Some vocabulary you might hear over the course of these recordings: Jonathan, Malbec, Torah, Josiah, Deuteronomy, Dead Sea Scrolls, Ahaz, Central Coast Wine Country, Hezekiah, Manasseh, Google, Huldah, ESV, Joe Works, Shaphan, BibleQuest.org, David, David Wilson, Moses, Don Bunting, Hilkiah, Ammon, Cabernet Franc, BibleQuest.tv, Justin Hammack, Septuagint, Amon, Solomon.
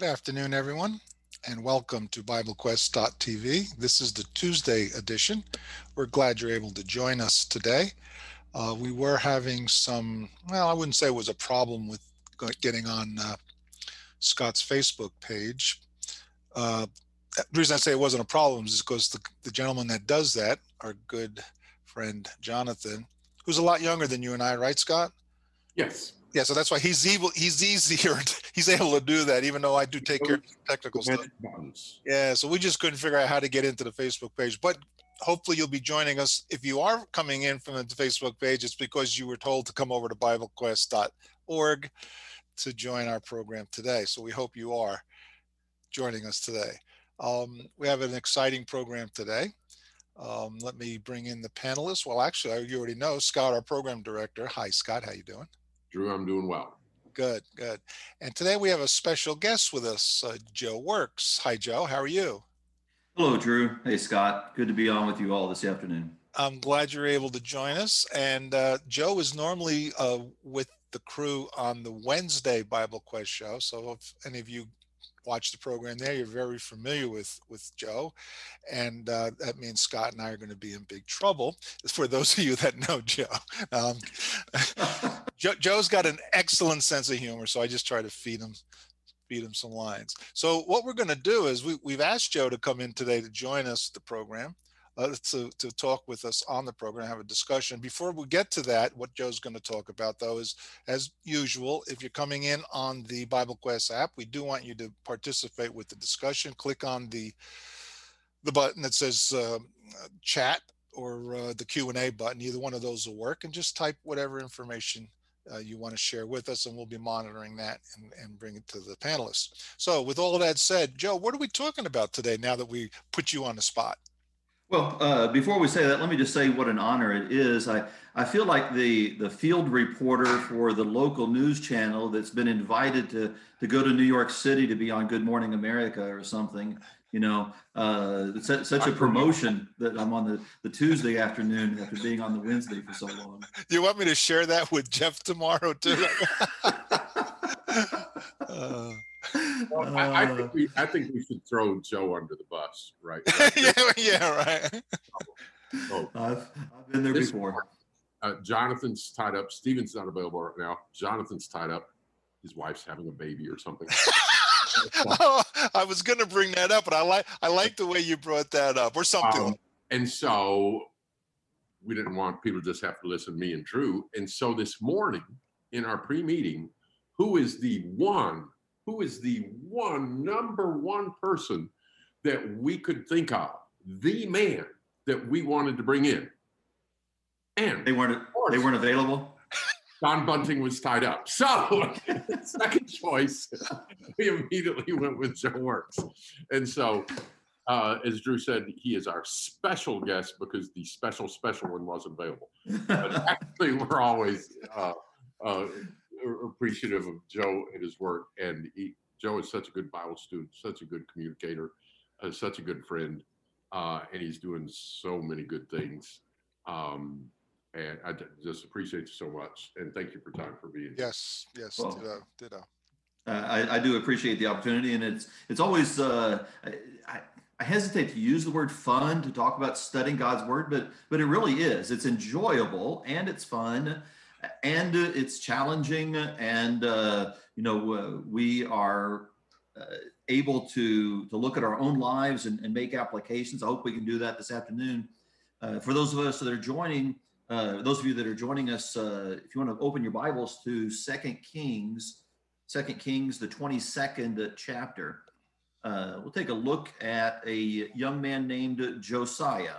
Good afternoon, everyone, and welcome to BibleQuest.tv. This is the Tuesday edition. We're glad you're able to join us today. We were having some, well, I wouldn't say it was a problem with getting on Scott's Facebook page. The reason I say it wasn't a problem is because the gentleman that does that, our good friend Jonathan, who's a lot younger than you and I, right, Scott? Yes. Yeah, so that's why he's able to do that, even though I do take care of technical stuff. Yeah, so we just couldn't figure out how to get into the Facebook page. But hopefully you'll be joining us. If you are coming in from the Facebook page, it's because you were told to come over to BibleQuest.org to join our program today. So we hope you are joining us today. We have an exciting program today. Let me bring in the panelists. Well, actually, you already know Scott, our program director. Hi, Scott. How you doing? Drew, I'm doing well. Good, good. And today we have a special guest with us, Joe Works. Hi, Joe. How are you? Hello, Drew. Hey, Scott. Good to be on with you all this afternoon. I'm glad you're able to join us. And Joe is normally with the crew on the Wednesday Bible Quest show. So if any of you watch the program there, you're very familiar with Joe. And that means Scott and I are going to be in big trouble, for those of you that know Joe. Joe's got an excellent sense of humor, so I just try to feed him some lines. So what we're going to do is we've asked Joe to come in today to join us the program, to talk with us on the program, have a discussion. Before we get to that, what Joe's going to talk about, though, is, as usual, if you're coming in on the Bible Quest app, we do want you to participate with the discussion. Click on the button that says chat or the Q&A button. Either one of those will work, and just type whatever information you want to share with us, and we'll be monitoring that and bring it to the panelists. So with all that said, Joe, what are we talking about today now that we put you on the spot? Well, before we say that, let me just say what an honor it is. I feel like the field reporter for the local news channel that's been invited to go to New York City to be on Good Morning America or something. You know, such a promotion that I'm on the Tuesday afternoon after being on the Wednesday for so long. Do you want me to share that with Jeff tomorrow too? I think we should throw Joe under the bus, right? Yeah, right. Oh, I've been there before. Jonathan's tied up. Stephen's not available right now. Jonathan's tied up. His wife's having a baby or something. Oh, I was going to bring that up, but I like the way you brought that up, or something. And so we didn't want people to just have to listen to me and Drew. And so this morning in our pre-meeting, who is the number one person that we could think of, the man that we wanted to bring in? And they weren't available. Don Bunting was tied up. So second choice, we immediately went with Joe Works. And so, as Drew said, he is our special guest because the special one wasn't available. But actually, we're always appreciative of Joe and his work, and Joe is such a good Bible student, such a good communicator, such a good friend, and he's doing so many good things, and I just appreciate you so much, and thank you for time for being here. Yes, well, ditto. I do appreciate the opportunity, and it's always I hesitate to use the word fun to talk about studying God's word, but it really is. It's enjoyable and it's fun. And it's challenging, and we are able to look at our own lives and make applications. I hope we can do that this afternoon. For those of us that are joining, us, if you want to open your Bibles to 2 Kings, the 22nd chapter, we'll take a look at a young man named Josiah,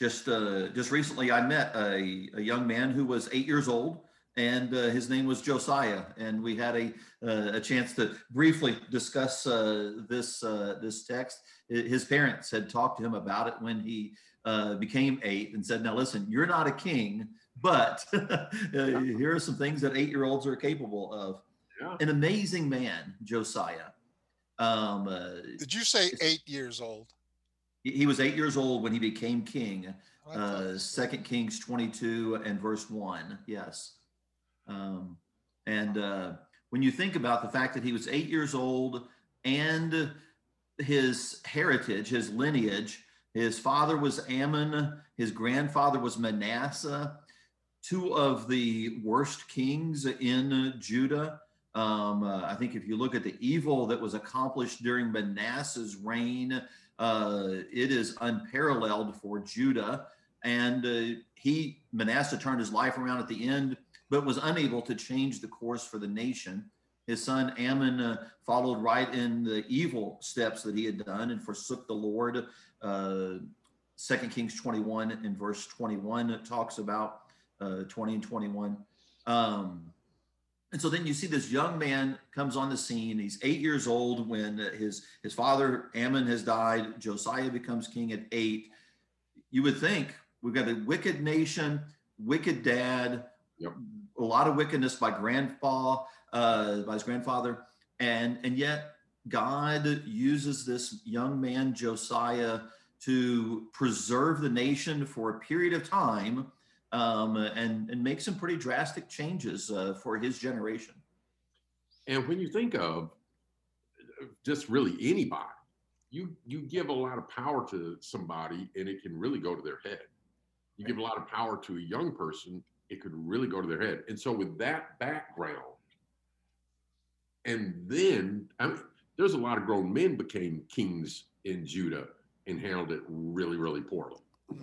Just recently, I met a young man who was 8 years old, and his name was Josiah. And we had a chance to briefly discuss this text. His parents had talked to him about it when he became 8, and said, "Now listen, you're not a king, but here are some things that 8-year-olds are capable of." Yeah. An amazing man, Josiah. Did you say 8 years old? He was 8 years old when he became king. 2 Kings 22 and verse 1. Yes. And when you think about the fact that he was 8 years old and his heritage, his lineage, his father was Amon, his grandfather was Manasseh, two of the worst kings in Judah. I think if you look at the evil that was accomplished during Manasseh's reign, it is unparalleled for Judah. And Manasseh turned his life around at the end, but was unable to change the course for the nation. His son Ammon followed right in the evil steps that he had done and forsook the Lord. 2 Kings 21 and verse 21 talks about 20 and 21. And so then you see this young man comes on the scene. He's 8 years old when his father Ammon has died. Josiah becomes king at 8. You would think we've got a wicked nation, wicked dad, yep, a lot of wickedness by his grandfather. And yet God uses this young man, Josiah, to preserve the nation for a period of time, and make some pretty drastic changes for his generation. And when you think of just really anybody, you give a lot of power to somebody and it can really go to their head. You give a lot of power to a young person, it could really go to their head. And so with that background, and then there's a lot of grown men became kings in Judah and handled it really, really poorly.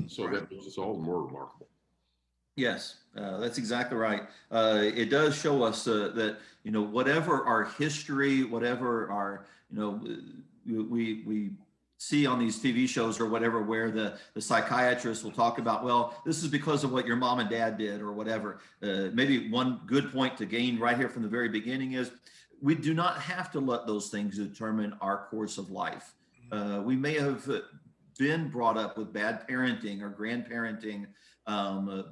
So that was just all the more remarkable. Yes, that's exactly right. It does show us that, you know, whatever our history, whatever our, you know, we see on these TV shows or whatever, where the psychiatrist will talk about, well, this is because of what your mom and dad did or whatever. Maybe one good point to gain right here from the very beginning is we do not have to let those things determine our course of life. We may have been brought up with bad parenting or grandparenting,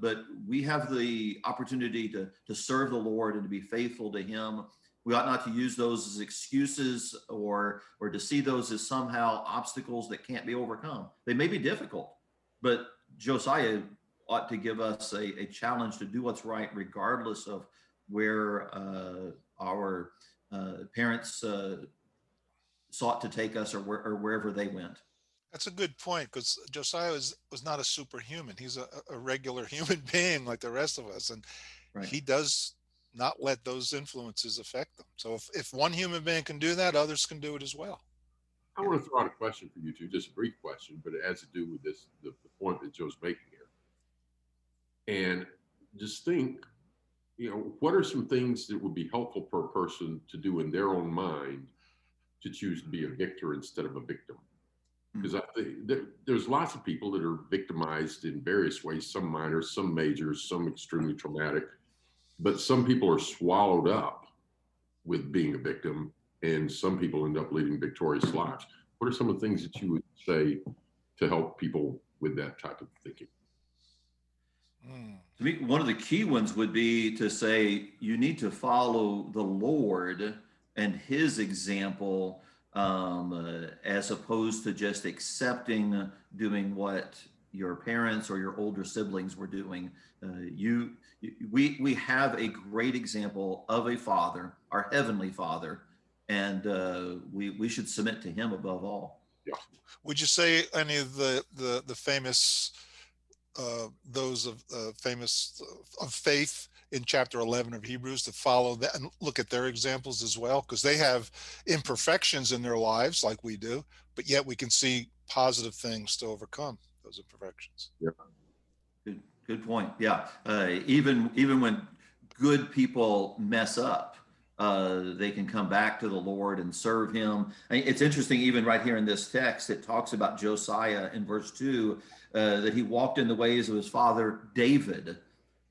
but we have the opportunity to serve the Lord and to be faithful to him. We ought not to use those as excuses or to see those as somehow obstacles that can't be overcome. They may be difficult, but Josiah ought to give us a challenge to do what's right, regardless of where our parents sought to take us or wherever they went. That's a good point, because Josiah was not a superhuman. He's a regular human being like the rest of us, and he does not let those influences affect them. So if one human being can do that, others can do it as well. I want to throw out a question for you two, just a brief question, but it has to do with this, the point that Joe's making here. And just think, you know, what are some things that would be helpful for a person to do in their own mind to choose to be a victor instead of a victim? Because I think there's lots of people that are victimized in various ways, some minor, some major, some extremely traumatic. But some people are swallowed up with being a victim, and some people end up leading victorious lives. What are some of the things that you would say to help people with that type of thinking? To me, one of the key ones would be to say, you need to follow the Lord and his example, as opposed to just accepting doing what your parents or your older siblings were doing. We have a great example of a father, our heavenly father, and we should submit to him above all. Yeah. Would you say any of the famous those of faith in chapter 11 of Hebrews to follow that and look at their examples as well, because they have imperfections in their lives like we do, but yet we can see positive things to overcome those imperfections. Yeah. Good point. Yeah. Even when good people mess up, they can come back to the Lord and serve him. I mean, it's interesting, even right here in this text, it talks about Josiah in verse 2, that he walked in the ways of his father, David.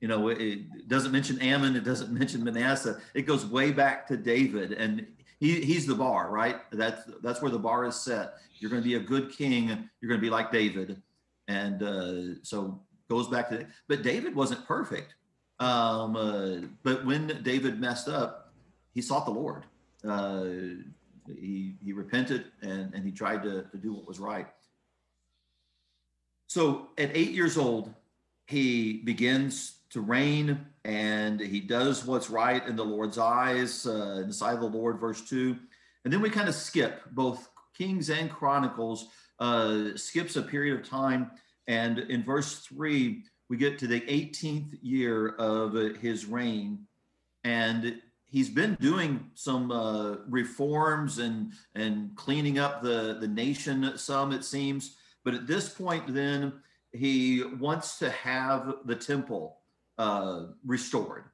You know, it doesn't mention Ammon. It doesn't mention Manasseh. It goes way back to David, and he's the bar, right? That's where the bar is set. You're going to be a good king. You're going to be like David. And so goes back to, but David wasn't perfect. But when David messed up, he sought the Lord. He repented and he tried to do what was right. So at 8 years old, he begins to reign, and he does what's right in the Lord's eyes, in the sight of the Lord, verse 2. And then we kind of skip, both Kings and Chronicles skips a period of time, and in verse 3, we get to the 18th year of his reign, and he's been doing some reforms and cleaning up the nation some, it seems. But at this point then, he wants to have the temple restored.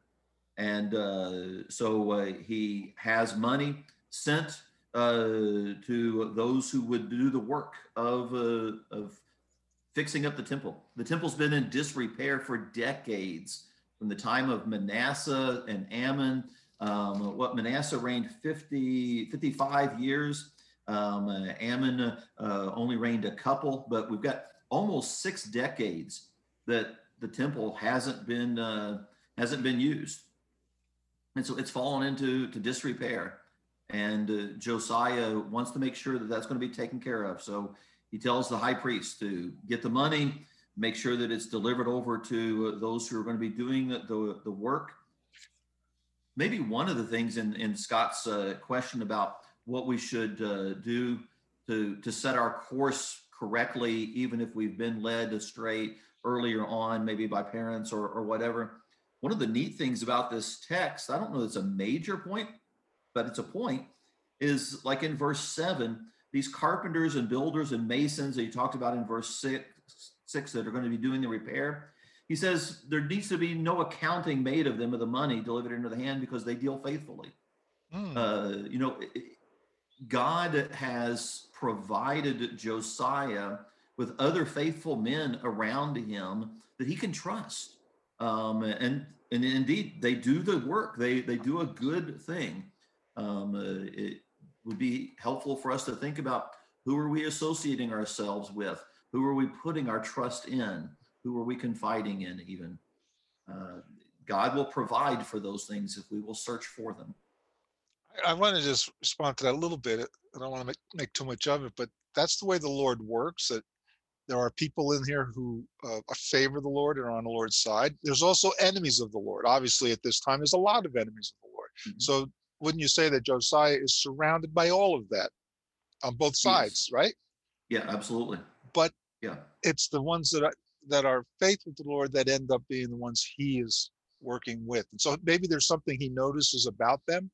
And so he has money sent to those who would do the work of fixing up the temple. The temple's been in disrepair for decades, from the time of Manasseh and Amon. Manasseh reigned 55 years. Ammon only reigned a couple, but we've got almost 6 decades that the temple hasn't been used, and so it's fallen into disrepair. And Josiah wants to make sure that that's going to be taken care of. So he tells the high priest to get the money, make sure that it's delivered over to those who are going to be doing the work. Maybe one of the things in Scott's question about what we should do to set our course correctly, even if we've been led astray earlier on, maybe by parents or whatever. One of the neat things about this text, I don't know if it's a major point, but it's a point, is like in verse 7, these carpenters and builders and masons that you talked about in verse 6 that are going to be doing the repair. He says there needs to be no accounting made of them of the money delivered into the hand, because they deal faithfully. God has provided Josiah with other faithful men around him that he can trust. And indeed, they do the work. They do a good thing. It would be helpful for us to think about, who are we associating ourselves with? Who are we putting our trust in? Who are we confiding in even? God will provide for those things if we will search for them. I want to just respond to that a little bit. I don't want to make too much of it, but that's the way the Lord works, that there are people in here who favor the Lord and are on the Lord's side. There's also enemies of the Lord. Obviously, at this time, there's a lot of enemies of the Lord. Mm-hmm. So wouldn't you say that Josiah is surrounded by all of that on both sides, right? Yeah, absolutely. But yeah, it's the ones that are faithful to the Lord that end up being the ones he is working with. And so maybe there's something he notices about them.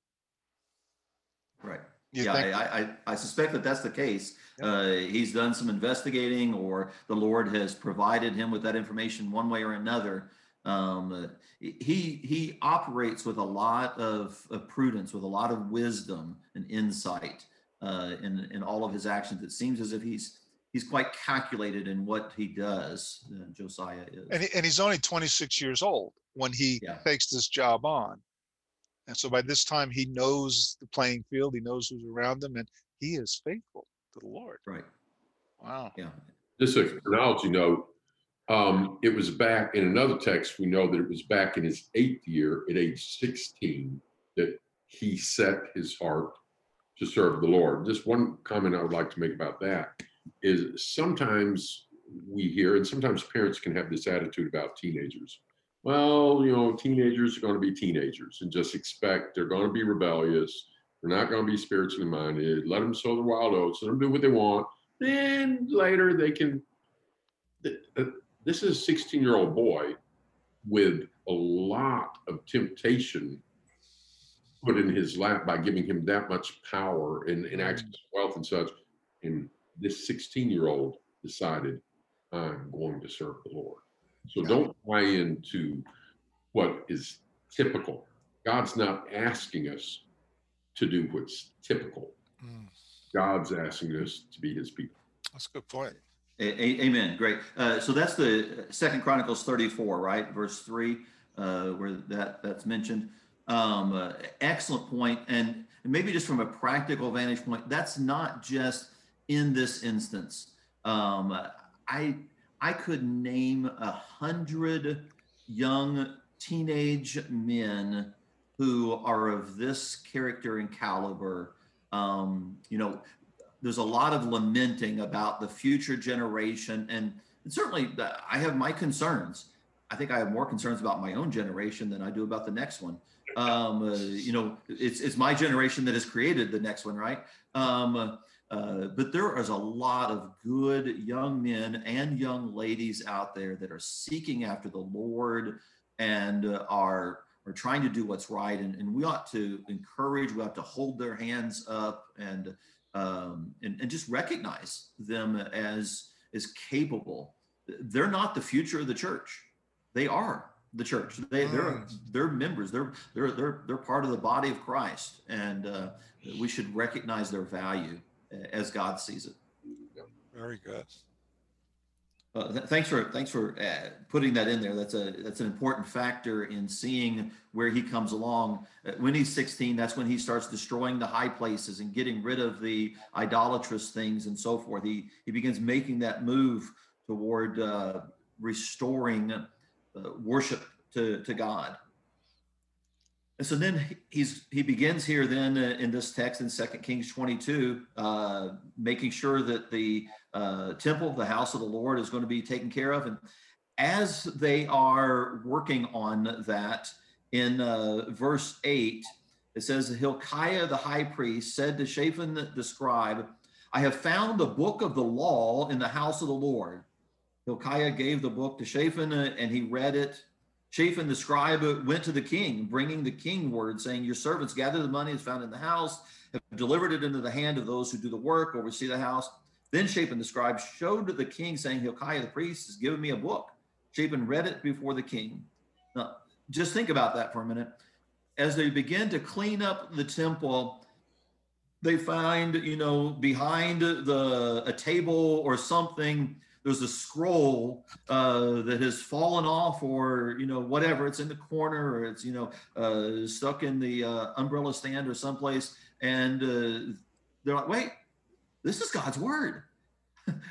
Right. I suspect that that's the case. Yep. He's done some investigating, or the Lord has provided him with that information one way or another. He operates with a lot of prudence, with a lot of wisdom and insight in all of his actions. It seems as if he's quite calculated in what he does. Josiah is, and he's only 26 years old when he takes this job on. And so by this time, he knows the playing field, he knows who's around him, and he is faithful to the Lord. Right. Wow. Yeah. Just a chronology note, it was back in another text, we know that it was back in his 8th year, at age 16, that he set his heart to serve the Lord. Just one comment I would like to make about that is, sometimes we hear, and sometimes parents can have this attitude about teenagers. Well, teenagers are going to be teenagers, and just expect they're going to be rebellious. They're not going to be spiritually minded. Let them sow their wild oats. Let them do what they want. Then later they can. This is a 16-year-old boy with a lot of temptation put in his lap by giving him that much power and access to wealth and such. And this 16-year-old decided, I'm going to serve the Lord. So don't buy into what is typical. God's not asking us to do what's typical. God's asking us to be his people. That's a good point. Amen. Great. So that's the 2 Chronicles 34, right? Verse 3, where that's mentioned. Excellent point. And maybe just from a practical vantage point, that's not just in this instance. I could name 100 young teenage men who are of this character and caliber. There's a lot of lamenting about the future generation, and certainly I have my concerns. I I think I have more concerns about my own generation than I do about the next one. It's my generation that has created the next one, right? But there is a lot of good young men and young ladies out there that are seeking after the Lord and are trying to do what's right. And we ought to encourage, we ought to hold their hands up and just recognize them as capable. They're not the future of the church. They are the church. They're members. They're part of the body of Christ, and we should recognize their value as God sees it. Very good. Thanks for putting that in there. That's an important factor in seeing where he comes along. When he's 16, that's when he starts destroying the high places and getting rid of the idolatrous things and so forth. He begins making that move toward restoring worship to God. And so then he begins here then in this text in 2 Kings 22, making sure that the temple, the house of the Lord, is going to be taken care of. And as they are working on that, in verse 8, it says, Hilkiah the high priest said to Shaphan the scribe, I have found the book of the law in the house of the Lord. Hilkiah gave the book to Shaphan, and he read it. Shaphan the scribe went to the king, bringing the king word, saying, your servants gather the money that's found in the house, have delivered it into the hand of those who do the work, oversee the house. Then Shaphan the scribe showed to the king, saying, Hilkiah the priest has given me a book. Shaphan read it before the king. Now, just think about that for a minute. As they begin to clean up the temple, they find, behind a table or something, there's a scroll that has fallen off, or whatever, it's in the corner, or it's stuck in the umbrella stand or someplace, and they're like, wait, this is God's word.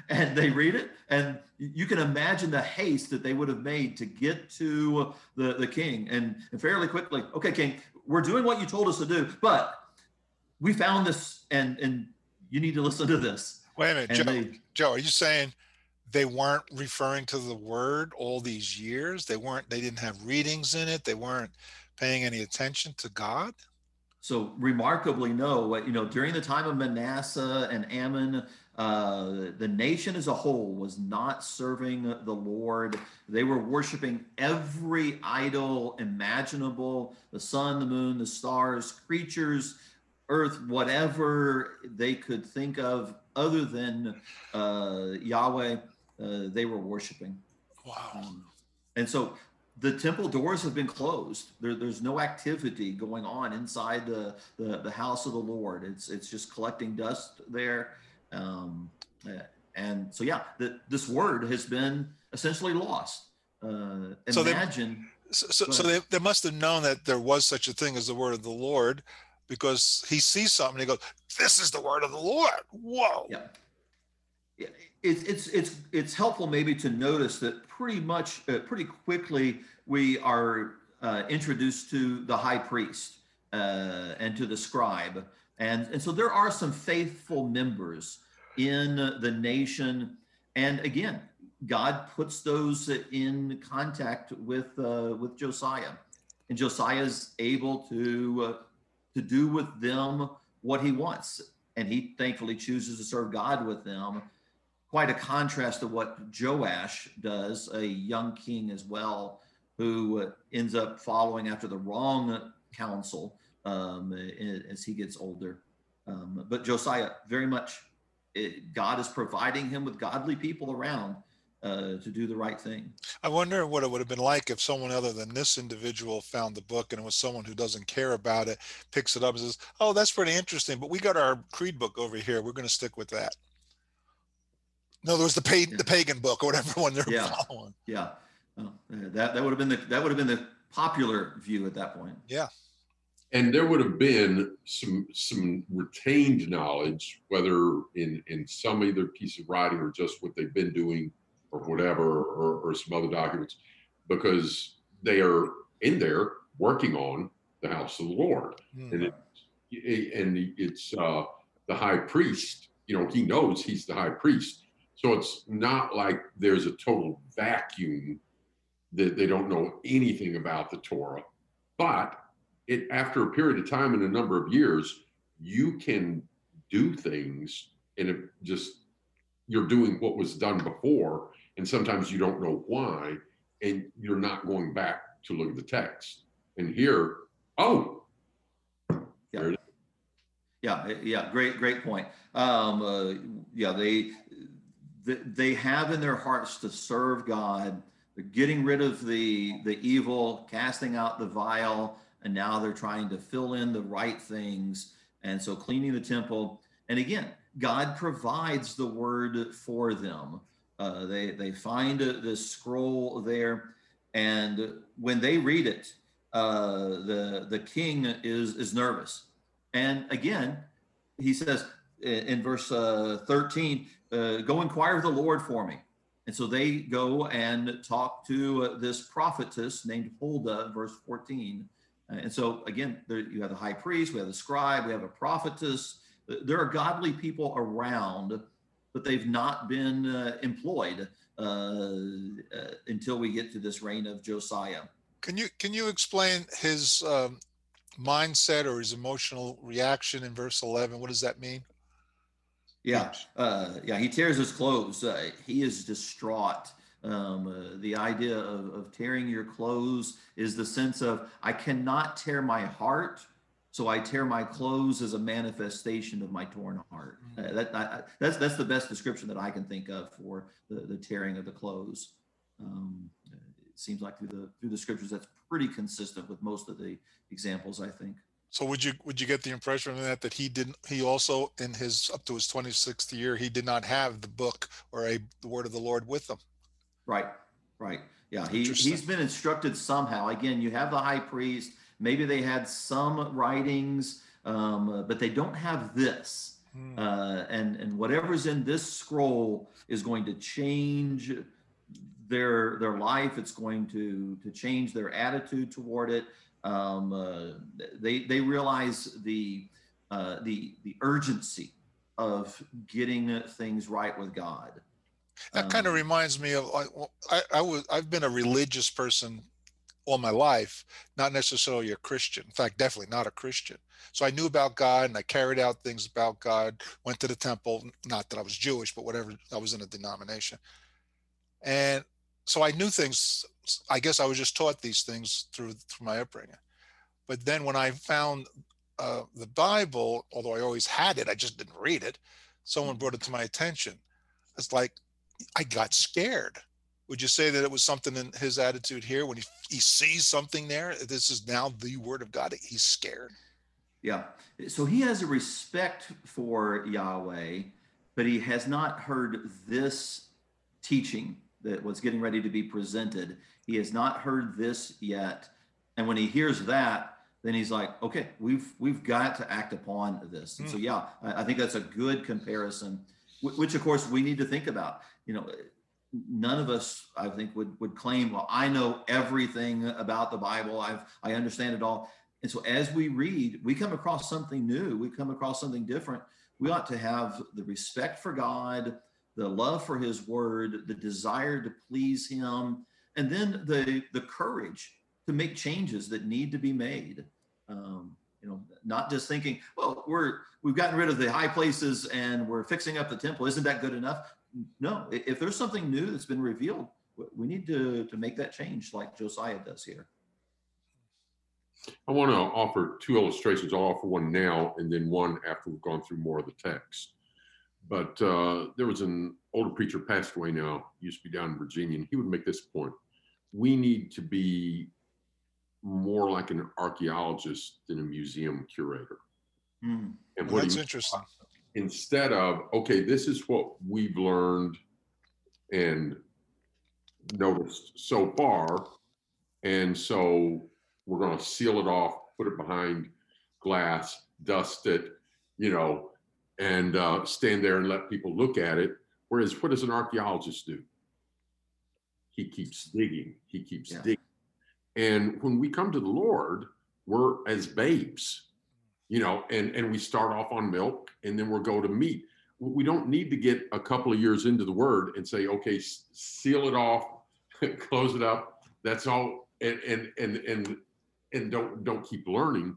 And they read it, and you can imagine the haste that they would have made to get to the king, and fairly quickly, okay, king, we're doing what you told us to do, but we found this, and you need to listen to this. Wait a minute, Joe, are you saying they weren't referring to the word all these years? They didn't have readings in it. They weren't paying any attention to God. So remarkably, no, during the time of Manasseh and Amon, the nation as a whole was not serving the Lord. They were worshiping every idol imaginable, the sun, the moon, the stars, creatures, earth, whatever they could think of other than Yahweh. They were worshiping. Wow. And so the temple doors have been closed. There's no activity going on inside the house of the Lord. It's just collecting dust there. And so, yeah, this word has been essentially lost. So they must have known that there was such a thing as the word of the Lord, because he sees something and he goes, this is the word of the Lord. Whoa. Yeah. It's helpful maybe to notice that pretty quickly we are introduced to the high priest and to the scribe, and so there are some faithful members in the nation, and again, God puts those in contact with Josiah, and Josiah is able to do with them what he wants, and he thankfully chooses to serve God with them. Quite a contrast to what Joash does, a young king as well, who ends up following after the wrong counsel as he gets older. But Josiah, very much, God is providing him with godly people around to do the right thing. I wonder what it would have been like if someone other than this individual found the book, and it was someone who doesn't care about it, picks it up and says, oh, that's pretty interesting, but we got our creed book over here. We're going to stick with that. No, there was the pagan book or whatever one they're following. Yeah, that would have been the popular view at that point. Yeah, and there would have been some retained knowledge, whether in some either piece of writing or just what they've been doing or whatever, or some other documents, because they are in there working on the house of the Lord, and it's the high priest. He knows he's the high priest. So it's not like there's a total vacuum They don't know anything about the Torah, but it, after a period of time and a number of years, you can do things and it just, you're doing what was done before, and sometimes you don't know why, and you're not going back to look at the text. And here, great point. They have in their hearts to serve God. They're getting rid of the evil, casting out the vile, and now they're trying to fill in the right things. And so cleaning the temple. And again, God provides the word for them. They find this scroll there, and when they read it, the king is nervous. And again, he says in verse 13, go inquire of the Lord for me. And so they go and talk to this prophetess named Huldah, verse 14. And so again, you have the high priest, we have the scribe, we have a prophetess. There are godly people around, but they've not been employed until we get to this reign of Josiah. Can you explain his mindset or his emotional reaction in verse 11? What does that mean? Yeah. He tears his clothes. He is distraught. The idea of tearing your clothes is the sense of, I cannot tear my heart, so I tear my clothes as a manifestation of my torn heart. That's the best description that I can think of for the tearing of the clothes. It seems like through the scriptures, that's pretty consistent with most of the examples, I think. So would you get the impression from that he also in his up to his 26th year, he did not have the book or the word of the Lord with him? Right. Yeah, he's been instructed somehow. Again, you have the high priest. Maybe they had some writings, but they don't have this. And whatever's in this scroll is going to change their life. It's going to change their attitude toward it. They realize the urgency of getting things right with God. That kind of reminds me of I've been a religious person all my life, not necessarily a Christian. In fact, definitely not a Christian. So I knew about God and I carried out things about God, went to the temple, not that I was Jewish, but whatever, I was in a denomination. And so I knew things. I guess I was just taught these things through my upbringing. But then when I found the Bible, although I always had it, I just didn't read it. Someone brought it to my attention. It's like, I got scared. Would you say that it was something in his attitude here when he sees something there? This is now the word of God. He's scared. Yeah. So he has a respect for Yahweh, but he has not heard this teaching that was getting ready to be presented. He has not heard this yet. And when he hears that, then he's like, okay, we've got to act upon this. And so, yeah, I think that's a good comparison, which of course we need to think about. You know, none of us, I think, would claim, well, I know everything about the Bible. I understand it all. And so as we read, we come across something new. We come across something different. We ought to have the respect for God, the love for his word, the desire to please him, and then the courage to make changes that need to be made. Not just thinking, well, we've gotten rid of the high places and we're fixing up the temple. Isn't that good enough? No, if there's something new that's been revealed, we need to make that change like Josiah does here. I want to offer two illustrations. I'll offer one now and then one after we've gone through more of the text. But there was an older preacher, passed away now, used to be down in Virginia, and he would make this point. We need to be more like an archaeologist than a museum curator. And what that's interesting. Instead of, okay, this is what we've learned and noticed so far, and so we're going to seal it off, put it behind glass, dust it, and stand there and let people look at it. Whereas what does an archaeologist do? He keeps digging. Digging. And when we come to the Lord, we're as babes, and we start off on milk and then we'll go to meat. We don't need to get a couple of years into the word and say, okay, seal it off, close it up, That's all. And don't keep learning.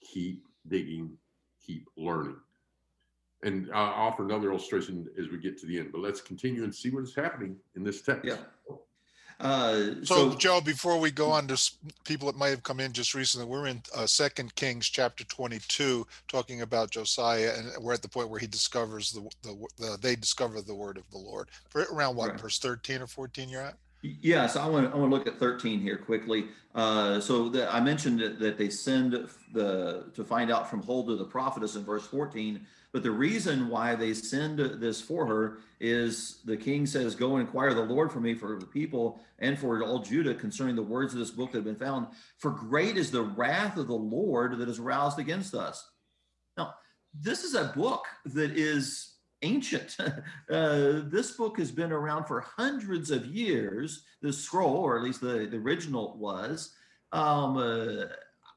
Keep digging. Keep learning. And I'll offer another illustration as we get to the end. But let's continue and see what is happening in this text. Yeah. So Joe, before we go on to people that might have come in just recently, we're in 2 Kings chapter 22, talking about Josiah, and we're at the point where he discovers they discover the word of the Lord. For around what, right, verse 13 or 14 you're at? Yeah, so I want to look at 13 here quickly. I mentioned that they send to find out from Huldah the prophetess in verse 14, but the reason why they send this for her is the king says, go and inquire the Lord for me, for the people, and for all Judah concerning the words of this book that have been found, for great is the wrath of the Lord that is roused against us. Now, this is a book that is ancient. This book has been around for hundreds of years, this scroll, or at least the original was.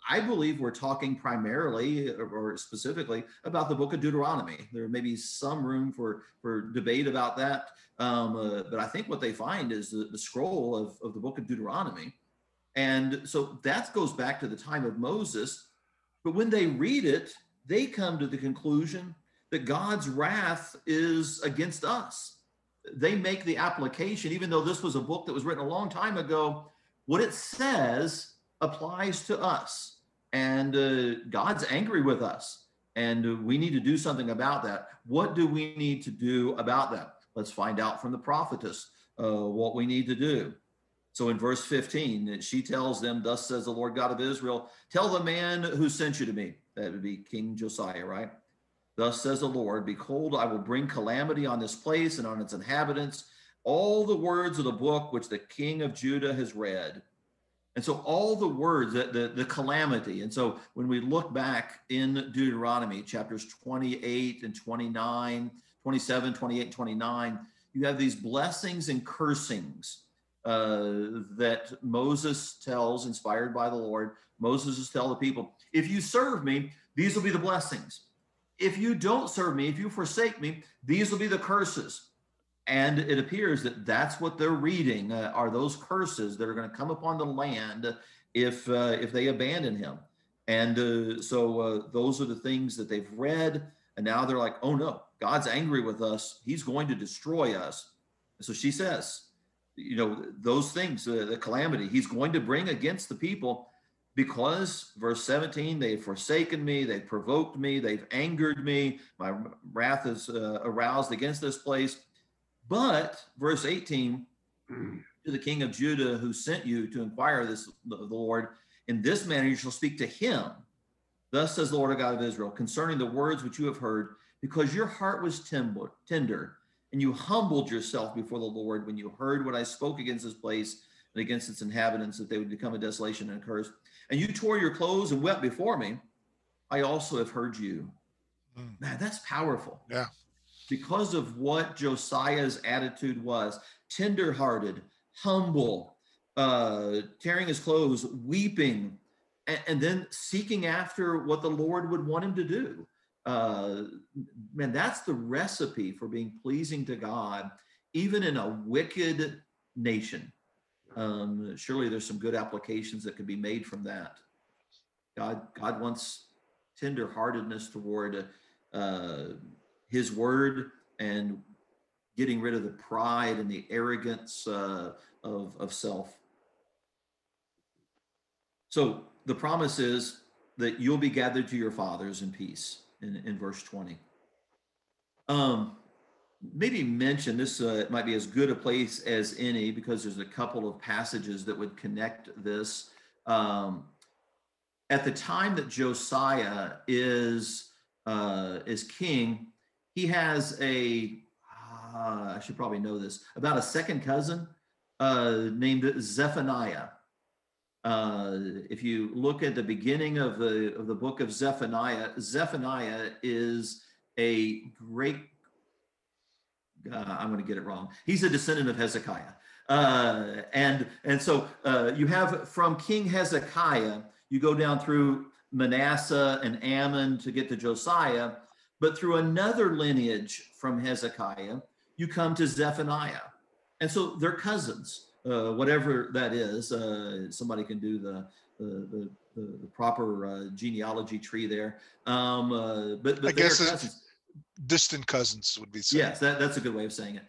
I believe we're talking primarily or specifically about the book of Deuteronomy. There may be some room for debate about that, but I think what they find is the scroll of the book of Deuteronomy. And so that goes back to the time of Moses, but when they read it, they come to the conclusion that God's wrath is against us. They make the application, even though this was a book that was written a long time ago, what it says applies to us. And God's angry with us. And we need to do something about that. What do we need to do about that? Let's find out from the prophetess what we need to do. So in verse 15, she tells them, thus says the Lord God of Israel, tell the man who sent you to me. That would be King Josiah, right? Thus says the Lord, behold, I will bring calamity on this place and on its inhabitants, all the words of the book which the king of Judah has read. And so all the words, the calamity. And so when we look back in Deuteronomy, chapters 28 and 29, 27, 28, and 29, you have these blessings and cursings that Moses tells, inspired by the Lord. Moses is telling the people, if you serve me, these will be the blessings. If you don't serve me, if you forsake me, these will be the curses. And it appears that that's what they're reading are those curses that are going to come upon the land if they abandon him. And so those are the things that they've read. And now they're like, oh no, God's angry with us. He's going to destroy us. And so she says, you know, those things, the calamity he's going to bring against the people. Because, verse 17, they've forsaken me, they've provoked me, they've angered me, my wrath is aroused against this place. But, verse 18, to the king of Judah who sent you to inquire this of the Lord, in this manner you shall speak to him. Thus says the Lord God of Israel, concerning the words which you have heard, because your heart was tender, and you humbled yourself before the Lord when you heard what I spoke against this place and against its inhabitants, that they would become a desolation and a curse. And you tore your clothes and wept before me. I also have heard you. Man, that's powerful. Yeah. Because of what Josiah's attitude was, tenderhearted, humble, tearing his clothes, weeping, and then seeking after what the Lord would want him to do. Man, that's the recipe for being pleasing to God, even in a wicked nation. Surely there's some good applications that can be made from that. God wants tenderheartedness toward his word and getting rid of the pride and the arrogance of self. So the promise is that you'll be gathered to your fathers in peace in verse 20. Maybe mention this might be as good a place as any because there's a couple of passages that would connect this. At the time that Josiah is king, he has I should probably know this, about a second cousin named Zephaniah. If you look at the beginning of the book of Zephaniah, Zephaniah is a great. I'm going to get it wrong. He's a descendant of Hezekiah. And so you have from King Hezekiah, you go down through Manasseh and Amon to get to Josiah, but through another lineage from Hezekiah, you come to Zephaniah. And so they're cousins. whatever that is. Somebody can do the proper genealogy tree there. But I guess it's distant cousins would be said. Yes, that's a good way of saying it.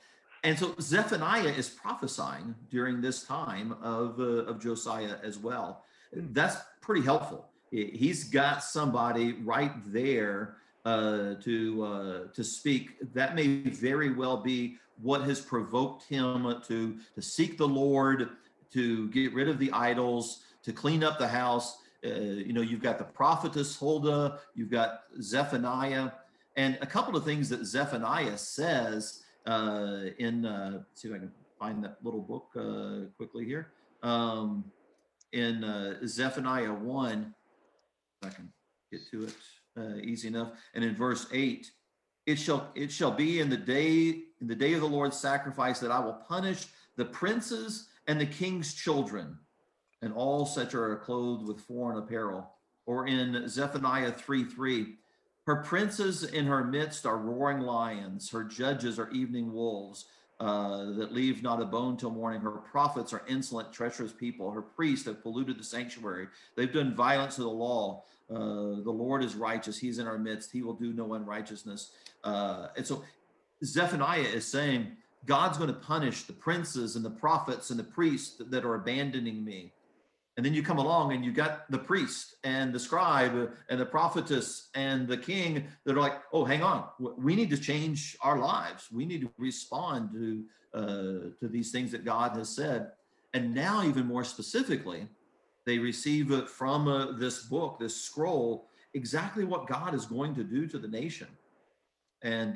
And so Zephaniah is prophesying during this time of Josiah as well. That's pretty helpful. He's got somebody right there to speak. That may very well be what has provoked him to seek the Lord, to get rid of the idols, to clean up the house. You've got the prophetess Huldah, you've got Zephaniah, and a couple of things that Zephaniah says see if I can find that little book quickly here. In Zephaniah 1, if I can get to it easy enough, and in verse 8, it shall be in the day of the Lord's sacrifice that I will punish the princes and the king's children, and all such are clothed with foreign apparel. Or in Zephaniah 3:3, her princes in her midst are roaring lions, her judges are evening wolves that leave not a bone till morning. Her prophets are insolent, treacherous people. Her priests have polluted the sanctuary. They've done violence to the law. The Lord is righteous. He's in our midst. He will do no unrighteousness. And so Zephaniah is saying, God's going to punish the princes and the prophets and the priests that are abandoning me. And then you come along and you got the priest and the scribe and the prophetess and the king that are like, oh, hang on, we need to change our lives. We need to respond to these things that God has said. And now even more specifically, they receive from this book, this scroll, exactly what God is going to do to the nation. And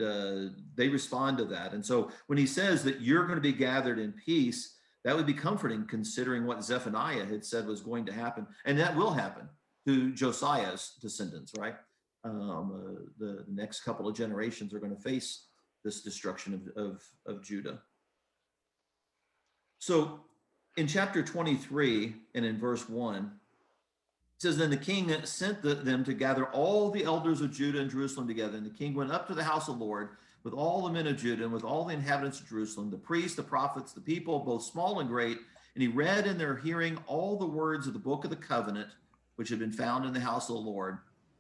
they respond to that. And so when he says that you're going to be gathered in peace, that would be comforting considering what Zephaniah had said was going to happen. And that will happen to Josiah's descendants, right? The next couple of generations are going to face this destruction of Judah. So in chapter 23 and in verse 1, it says, then the king sent them to gather all the elders of Judah and Jerusalem together. And the king went up to the house of the Lord with all the men of Judah and with all the inhabitants of Jerusalem, the priests, the prophets, the people, both small and great. And he read in their hearing all the words of the book of the covenant, which had been found in the house of the Lord.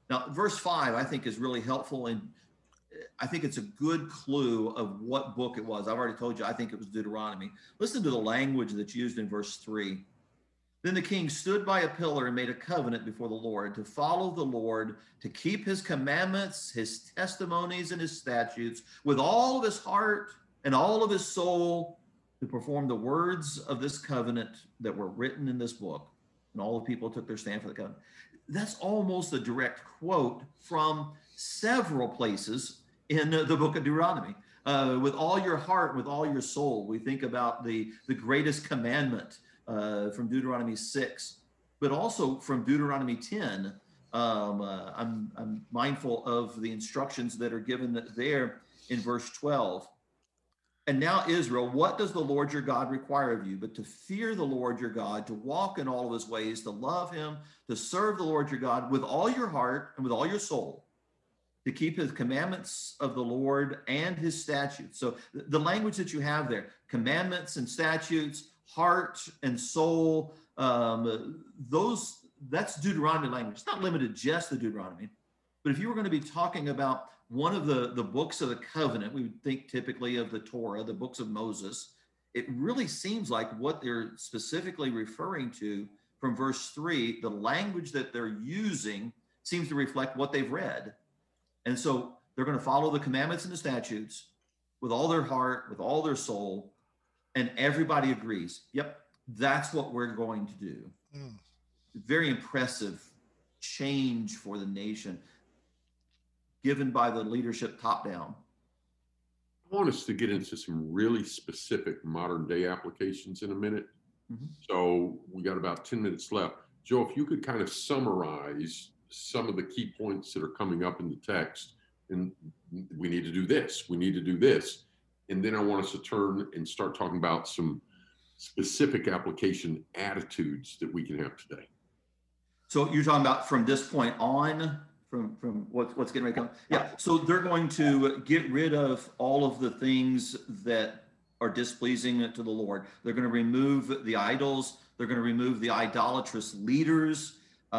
Now, verse 5, I think, is really helpful. And I think it's a good clue of what book it was. I've already told you, I think it was Deuteronomy. Listen to the language that's used in verse 3. Then the king stood by a pillar and made a covenant before the Lord to follow the Lord, to keep his commandments, his testimonies, and his statutes with all of his heart and all of his soul, to perform the words of this covenant that were written in this book. And all the people took their stand for the covenant. That's almost a direct quote from several places in the book of Deuteronomy. With all your heart, with all your soul, we think about the greatest commandment from Deuteronomy 6, but also from Deuteronomy 10. I'm mindful of the instructions that are given there in verse 12. And now, Israel, what does the Lord your God require of you but to fear the Lord your God, to walk in all of his ways, to love him, to serve the Lord your God with all your heart and with all your soul, to keep his commandments of the Lord and his statutes. So the language that you have there, commandments and statutes, heart and soul, that's Deuteronomy language. It's not limited just to Deuteronomy, but if you were going to be talking about one of the books of the covenant, we would think typically of the Torah, the books of Moses. It really seems like what they're specifically referring to from verse 3, the language that they're using seems to reflect what they've read. And so they're going to follow the commandments and the statutes with all their heart, with all their soul. And everybody agrees, yep, that's what we're going to do. Mm. Very impressive change for the nation, given by the leadership top down. I want us to get into some really specific modern day applications in a minute. Mm-hmm. So we got about 10 minutes left. Joe, if you could kind of summarize some of the key points that are coming up in the text, and we need to do this, we need to do this. And then I want us to turn and start talking about some specific application attitudes that we can have today. So you're talking about from this point on, from what's getting ready to come? Yeah, so they're going to get rid of all of the things that are displeasing to the Lord. They're going to remove the idols. They're going to remove the idolatrous leaders. They're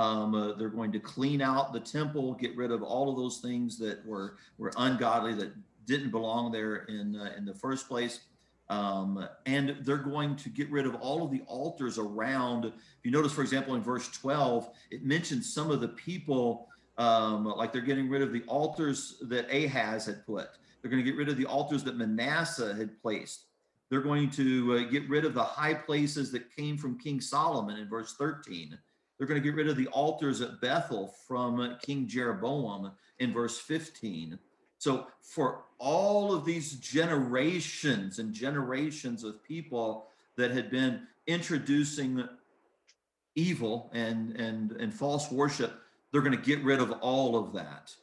going to clean out the temple, get rid of all of those things that were ungodly, that didn't belong there in the first place. And they're going to get rid of all of the altars around. If you notice, for example, in verse 12, it mentions some of the people, like they're getting rid of the altars that Ahaz had put. They're going to get rid of the altars that Manasseh had placed. They're going to get rid of the high places that came from King Solomon in verse 13. They're going to get rid of the altars at Bethel from King Jeroboam in verse 15. So for all of these generations and generations of people that had been introducing evil and false worship, they're going to get rid of all of that.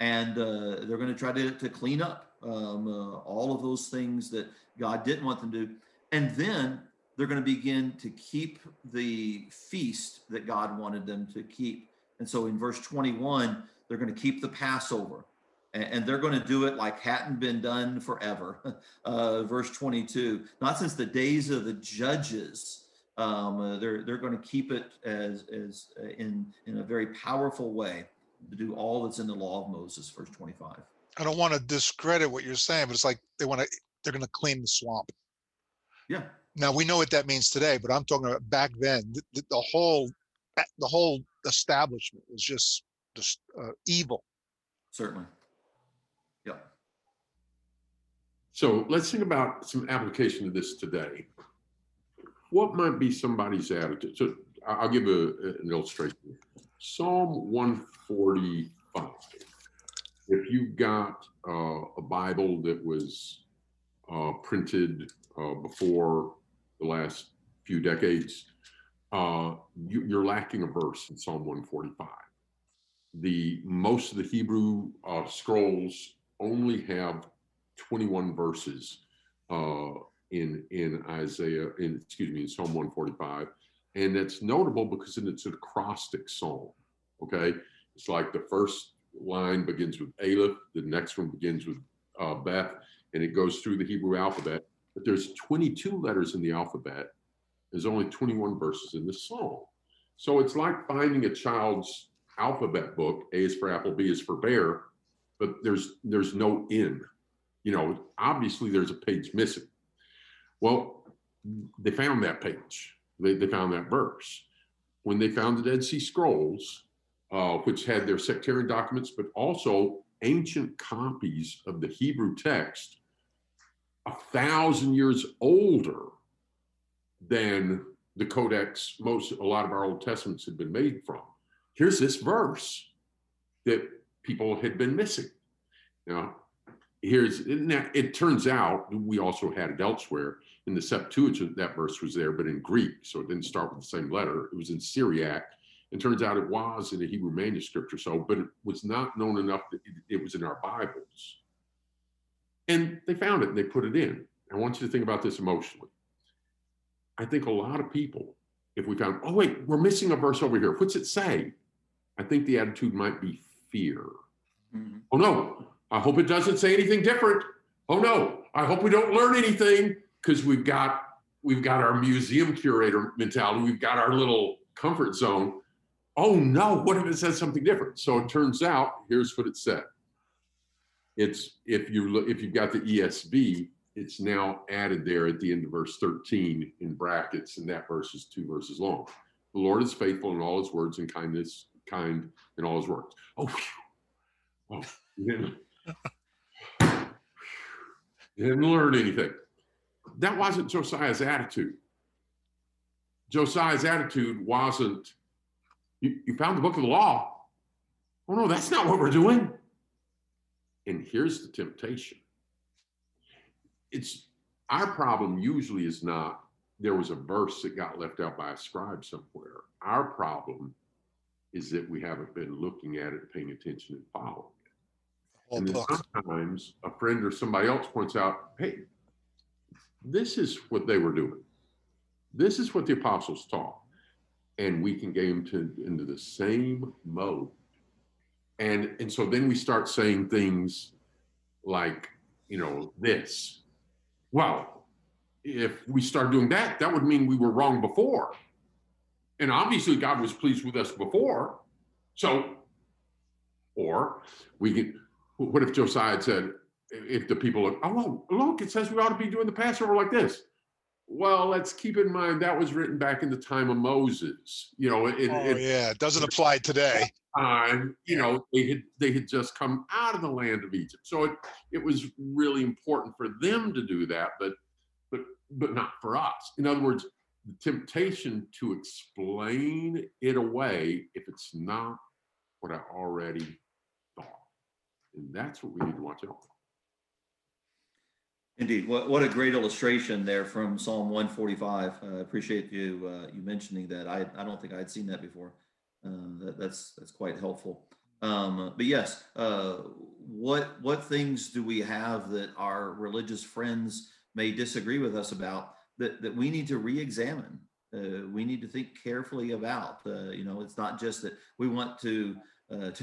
And they're going to try to clean up all of those things that God didn't want them to do. And then they're going to begin to keep the feast that God wanted them to keep. And so in verse 21, they're going to keep the Passover. And they're going to do it like hadn't been done forever. Verse 22, not since the days of the judges. They're going to keep it as in a very powerful way, to do all that's in the law of Moses, verse 25. I don't want to discredit what you're saying, but it's like they're going to clean the swamp. Yeah. Now we know what that means today, but I'm talking about back then. The whole establishment was just evil. Certainly. Yeah. So let's think about some application of this today. What might be somebody's attitude? So I'll give an illustration. Psalm 145. If you got a Bible that was printed before the last few decades, you're lacking a verse in Psalm 145. Most of the Hebrew scrolls only have 21 verses in Psalm 145. And that's notable because it's an acrostic psalm, okay? It's like the first line begins with Aleph, the next one begins with Beth, and it goes through the Hebrew alphabet. But there's 22 letters in the alphabet. There's only 21 verses in the psalm. So it's like finding a child's alphabet book. A is for apple, B is for bear, but there's no N. You know, obviously there's a page missing. Well, they found that page. They found that verse. When they found the Dead Sea Scrolls, which had their sectarian documents, but also ancient copies of the Hebrew text 1,000 years older than the codex a lot of our Old Testaments had been made from. Here's this verse that people had been missing. Now, it turns out we also had it elsewhere. In the Septuagint, that verse was there, but in Greek, so it didn't start with the same letter. It was in Syriac. It turns out it was in a Hebrew manuscript or so, but it was not known enough that it was in our Bibles. And they found it and they put it in. I want you to think about this emotionally. I think a lot of people, if we found, oh wait, we're missing a verse over here, what's it say? I think the attitude might be fear. Mm-hmm. Oh no, I hope it doesn't say anything different. Oh no, I hope we don't learn anything. Because we've got our museum curator mentality, we've got our little comfort zone. Oh no, what if it says something different? So it turns out, here's what it said. It's if you've got the ESV, it's now added there at the end of verse 13 in brackets, and that verse is 2 verses long. The Lord is faithful in all his words and kind in all his works. Oh, you didn't learn anything. That wasn't Josiah's attitude. Josiah's attitude wasn't, you found the book of the law. Oh no, that's not what we're doing. And here's the temptation. Our problem usually is not, there was a verse that got left out by a scribe somewhere. Our problem is that we haven't been looking at it, paying attention, and following it. And then sometimes a friend or somebody else points out, hey, this is what they were doing. This is what the apostles taught. And we can get into the same mode. And so then we start saying things like, this. Well, if we start doing that, that would mean we were wrong before. And obviously God was pleased with us before. So, or we get, what if Josiah had said, if the people look, oh, look, it says we ought to be doing the Passover like this. Well, let's keep in mind that was written back in the time of Moses. You know, it doesn't apply today. You know, they had just come out of the land of Egypt, so it was really important for them to do that, but not for us. In other words, the temptation to explain it away if it's not what I already thought, and that's what we need to watch out for. Indeed. What a great illustration there from Psalm 145. I appreciate you mentioning that. I don't think I'd seen that before. That's quite helpful. But yes, what things do we have that our religious friends may disagree with us about that we need to re-examine? We need to think carefully about. You know, it's not just that we want to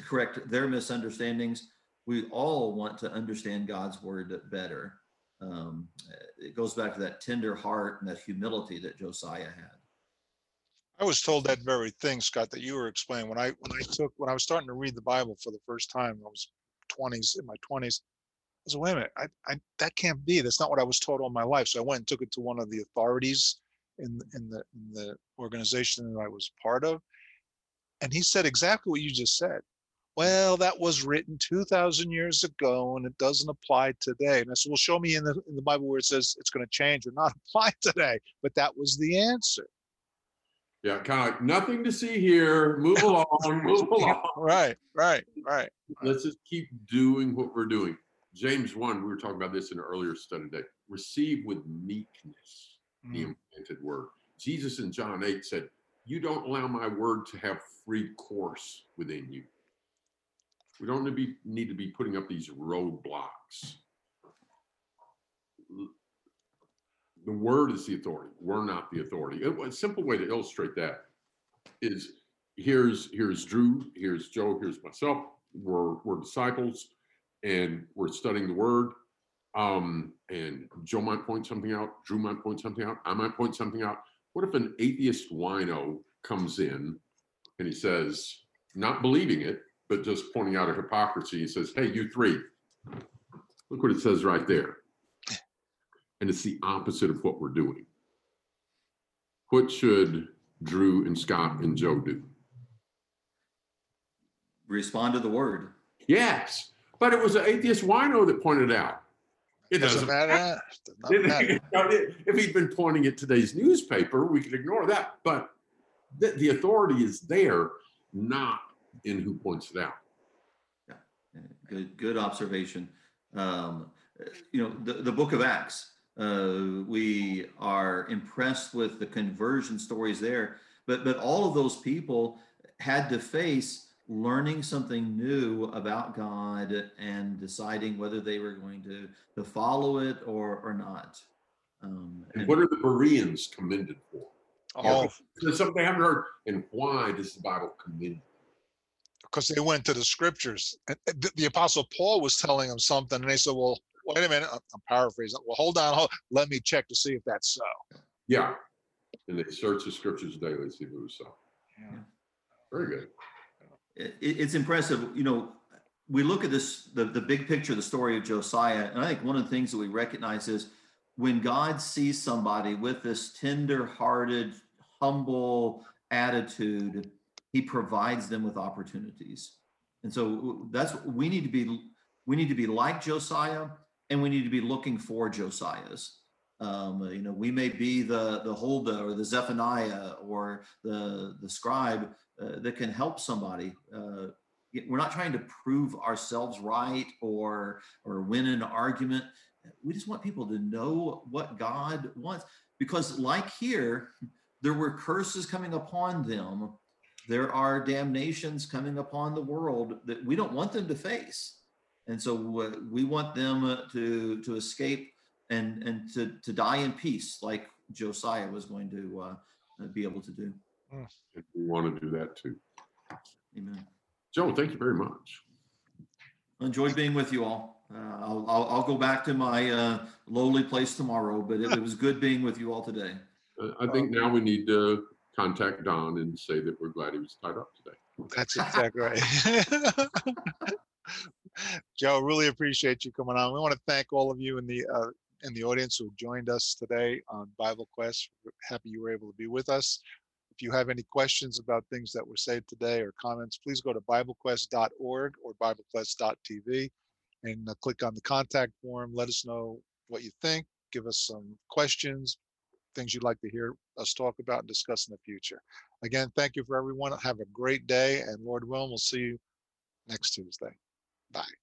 correct their misunderstandings. We all want to understand God's word better. It goes back to that tender heart and that humility that Josiah had. I was told that very thing, Scott, that you were explaining when I was starting to read the Bible for the first time. I was in my 20s. I was like, wait a minute, that can't be. That's not what I was taught all my life. So I went and took it to one of the authorities in the organization that I was part of, and he said exactly what you just said. Well, that was written 2,000 years ago, and it doesn't apply today. And I said, well, show me in the Bible where it says it's going to change or not apply today. But that was the answer. Yeah, kind of like, nothing to see here. Move along, move along. Right. Let's just keep doing what we're doing. James 1, we were talking about this in an earlier study today. Receive with meekness the implanted word. Jesus in John 8 said, you don't allow my word to have free course within you. We don't need to be putting up these roadblocks. The word is the authority. We're not the authority. A simple way to illustrate that is here's Drew, here's Joe, here's myself. We're disciples, and we're studying the word. And Joe might point something out. Drew might point something out. I might point something out. What if an atheist wino comes in and he says, not believing it, but just pointing out a hypocrisy, he says, hey, you three, look what it says right there. And it's the opposite of what we're doing. What should Drew and Scott and Joe do? Respond to the word. Yes, but it was an atheist wino that pointed out. It doesn't matter. If he'd been pointing at today's newspaper, we could ignore that. But the authority is there, not in who points it out. Yeah, good observation. You know, the book of Acts, we are impressed with the conversion stories there, but all of those people had to face learning something new about God and deciding whether they were going to follow it or not. And what are the Bereans commended for? Oh, there's something I haven't heard. And why does the Bible commend? Because they went to the scriptures. And the apostle Paul was telling them something, and they said, well, wait a minute, I'm paraphrasing. Well, hold on, let me check to see if that's so. Yeah. And they search the scriptures daily to see if it was so. Yeah. Very good. It's impressive. You know, we look at this, the big picture, the story of Josiah, and I think one of the things that we recognize is when God sees somebody with this tender-hearted, humble attitude, he provides them with opportunities. And so that's what we need to be. We need to be like Josiah, and we need to be looking for Josiahs. You know, we may be the Huldah or the Zephaniah or the scribe that can help somebody. We're not trying to prove ourselves right or win an argument. We just want people to know what God wants, because like here, there were curses coming upon them. There are damnations coming upon the world that we don't want them to face. And so we want them to escape and to die in peace, like Josiah was going to be able to do. If we want to do that too. Amen. Joe, thank you very much. I enjoyed being with you all. I'll go back to my lowly place tomorrow, but it was good being with you all today. I think now we need to contact Don and say that we're glad he was tied up today. That's exactly right. Joe, really appreciate you coming on. We want to thank all of you in the audience who joined us today on Bible Quest. We're happy you were able to be with us. If you have any questions about things that were said today or comments, please go to BibleQuest.org or BibleQuest.tv and click on the contact form. Let us know what you think. Give us some questions, things you'd like to hear us talk about and discuss in the future. Again, thank you for everyone. Have a great day, and Lord willing, we'll see you next Tuesday. Bye.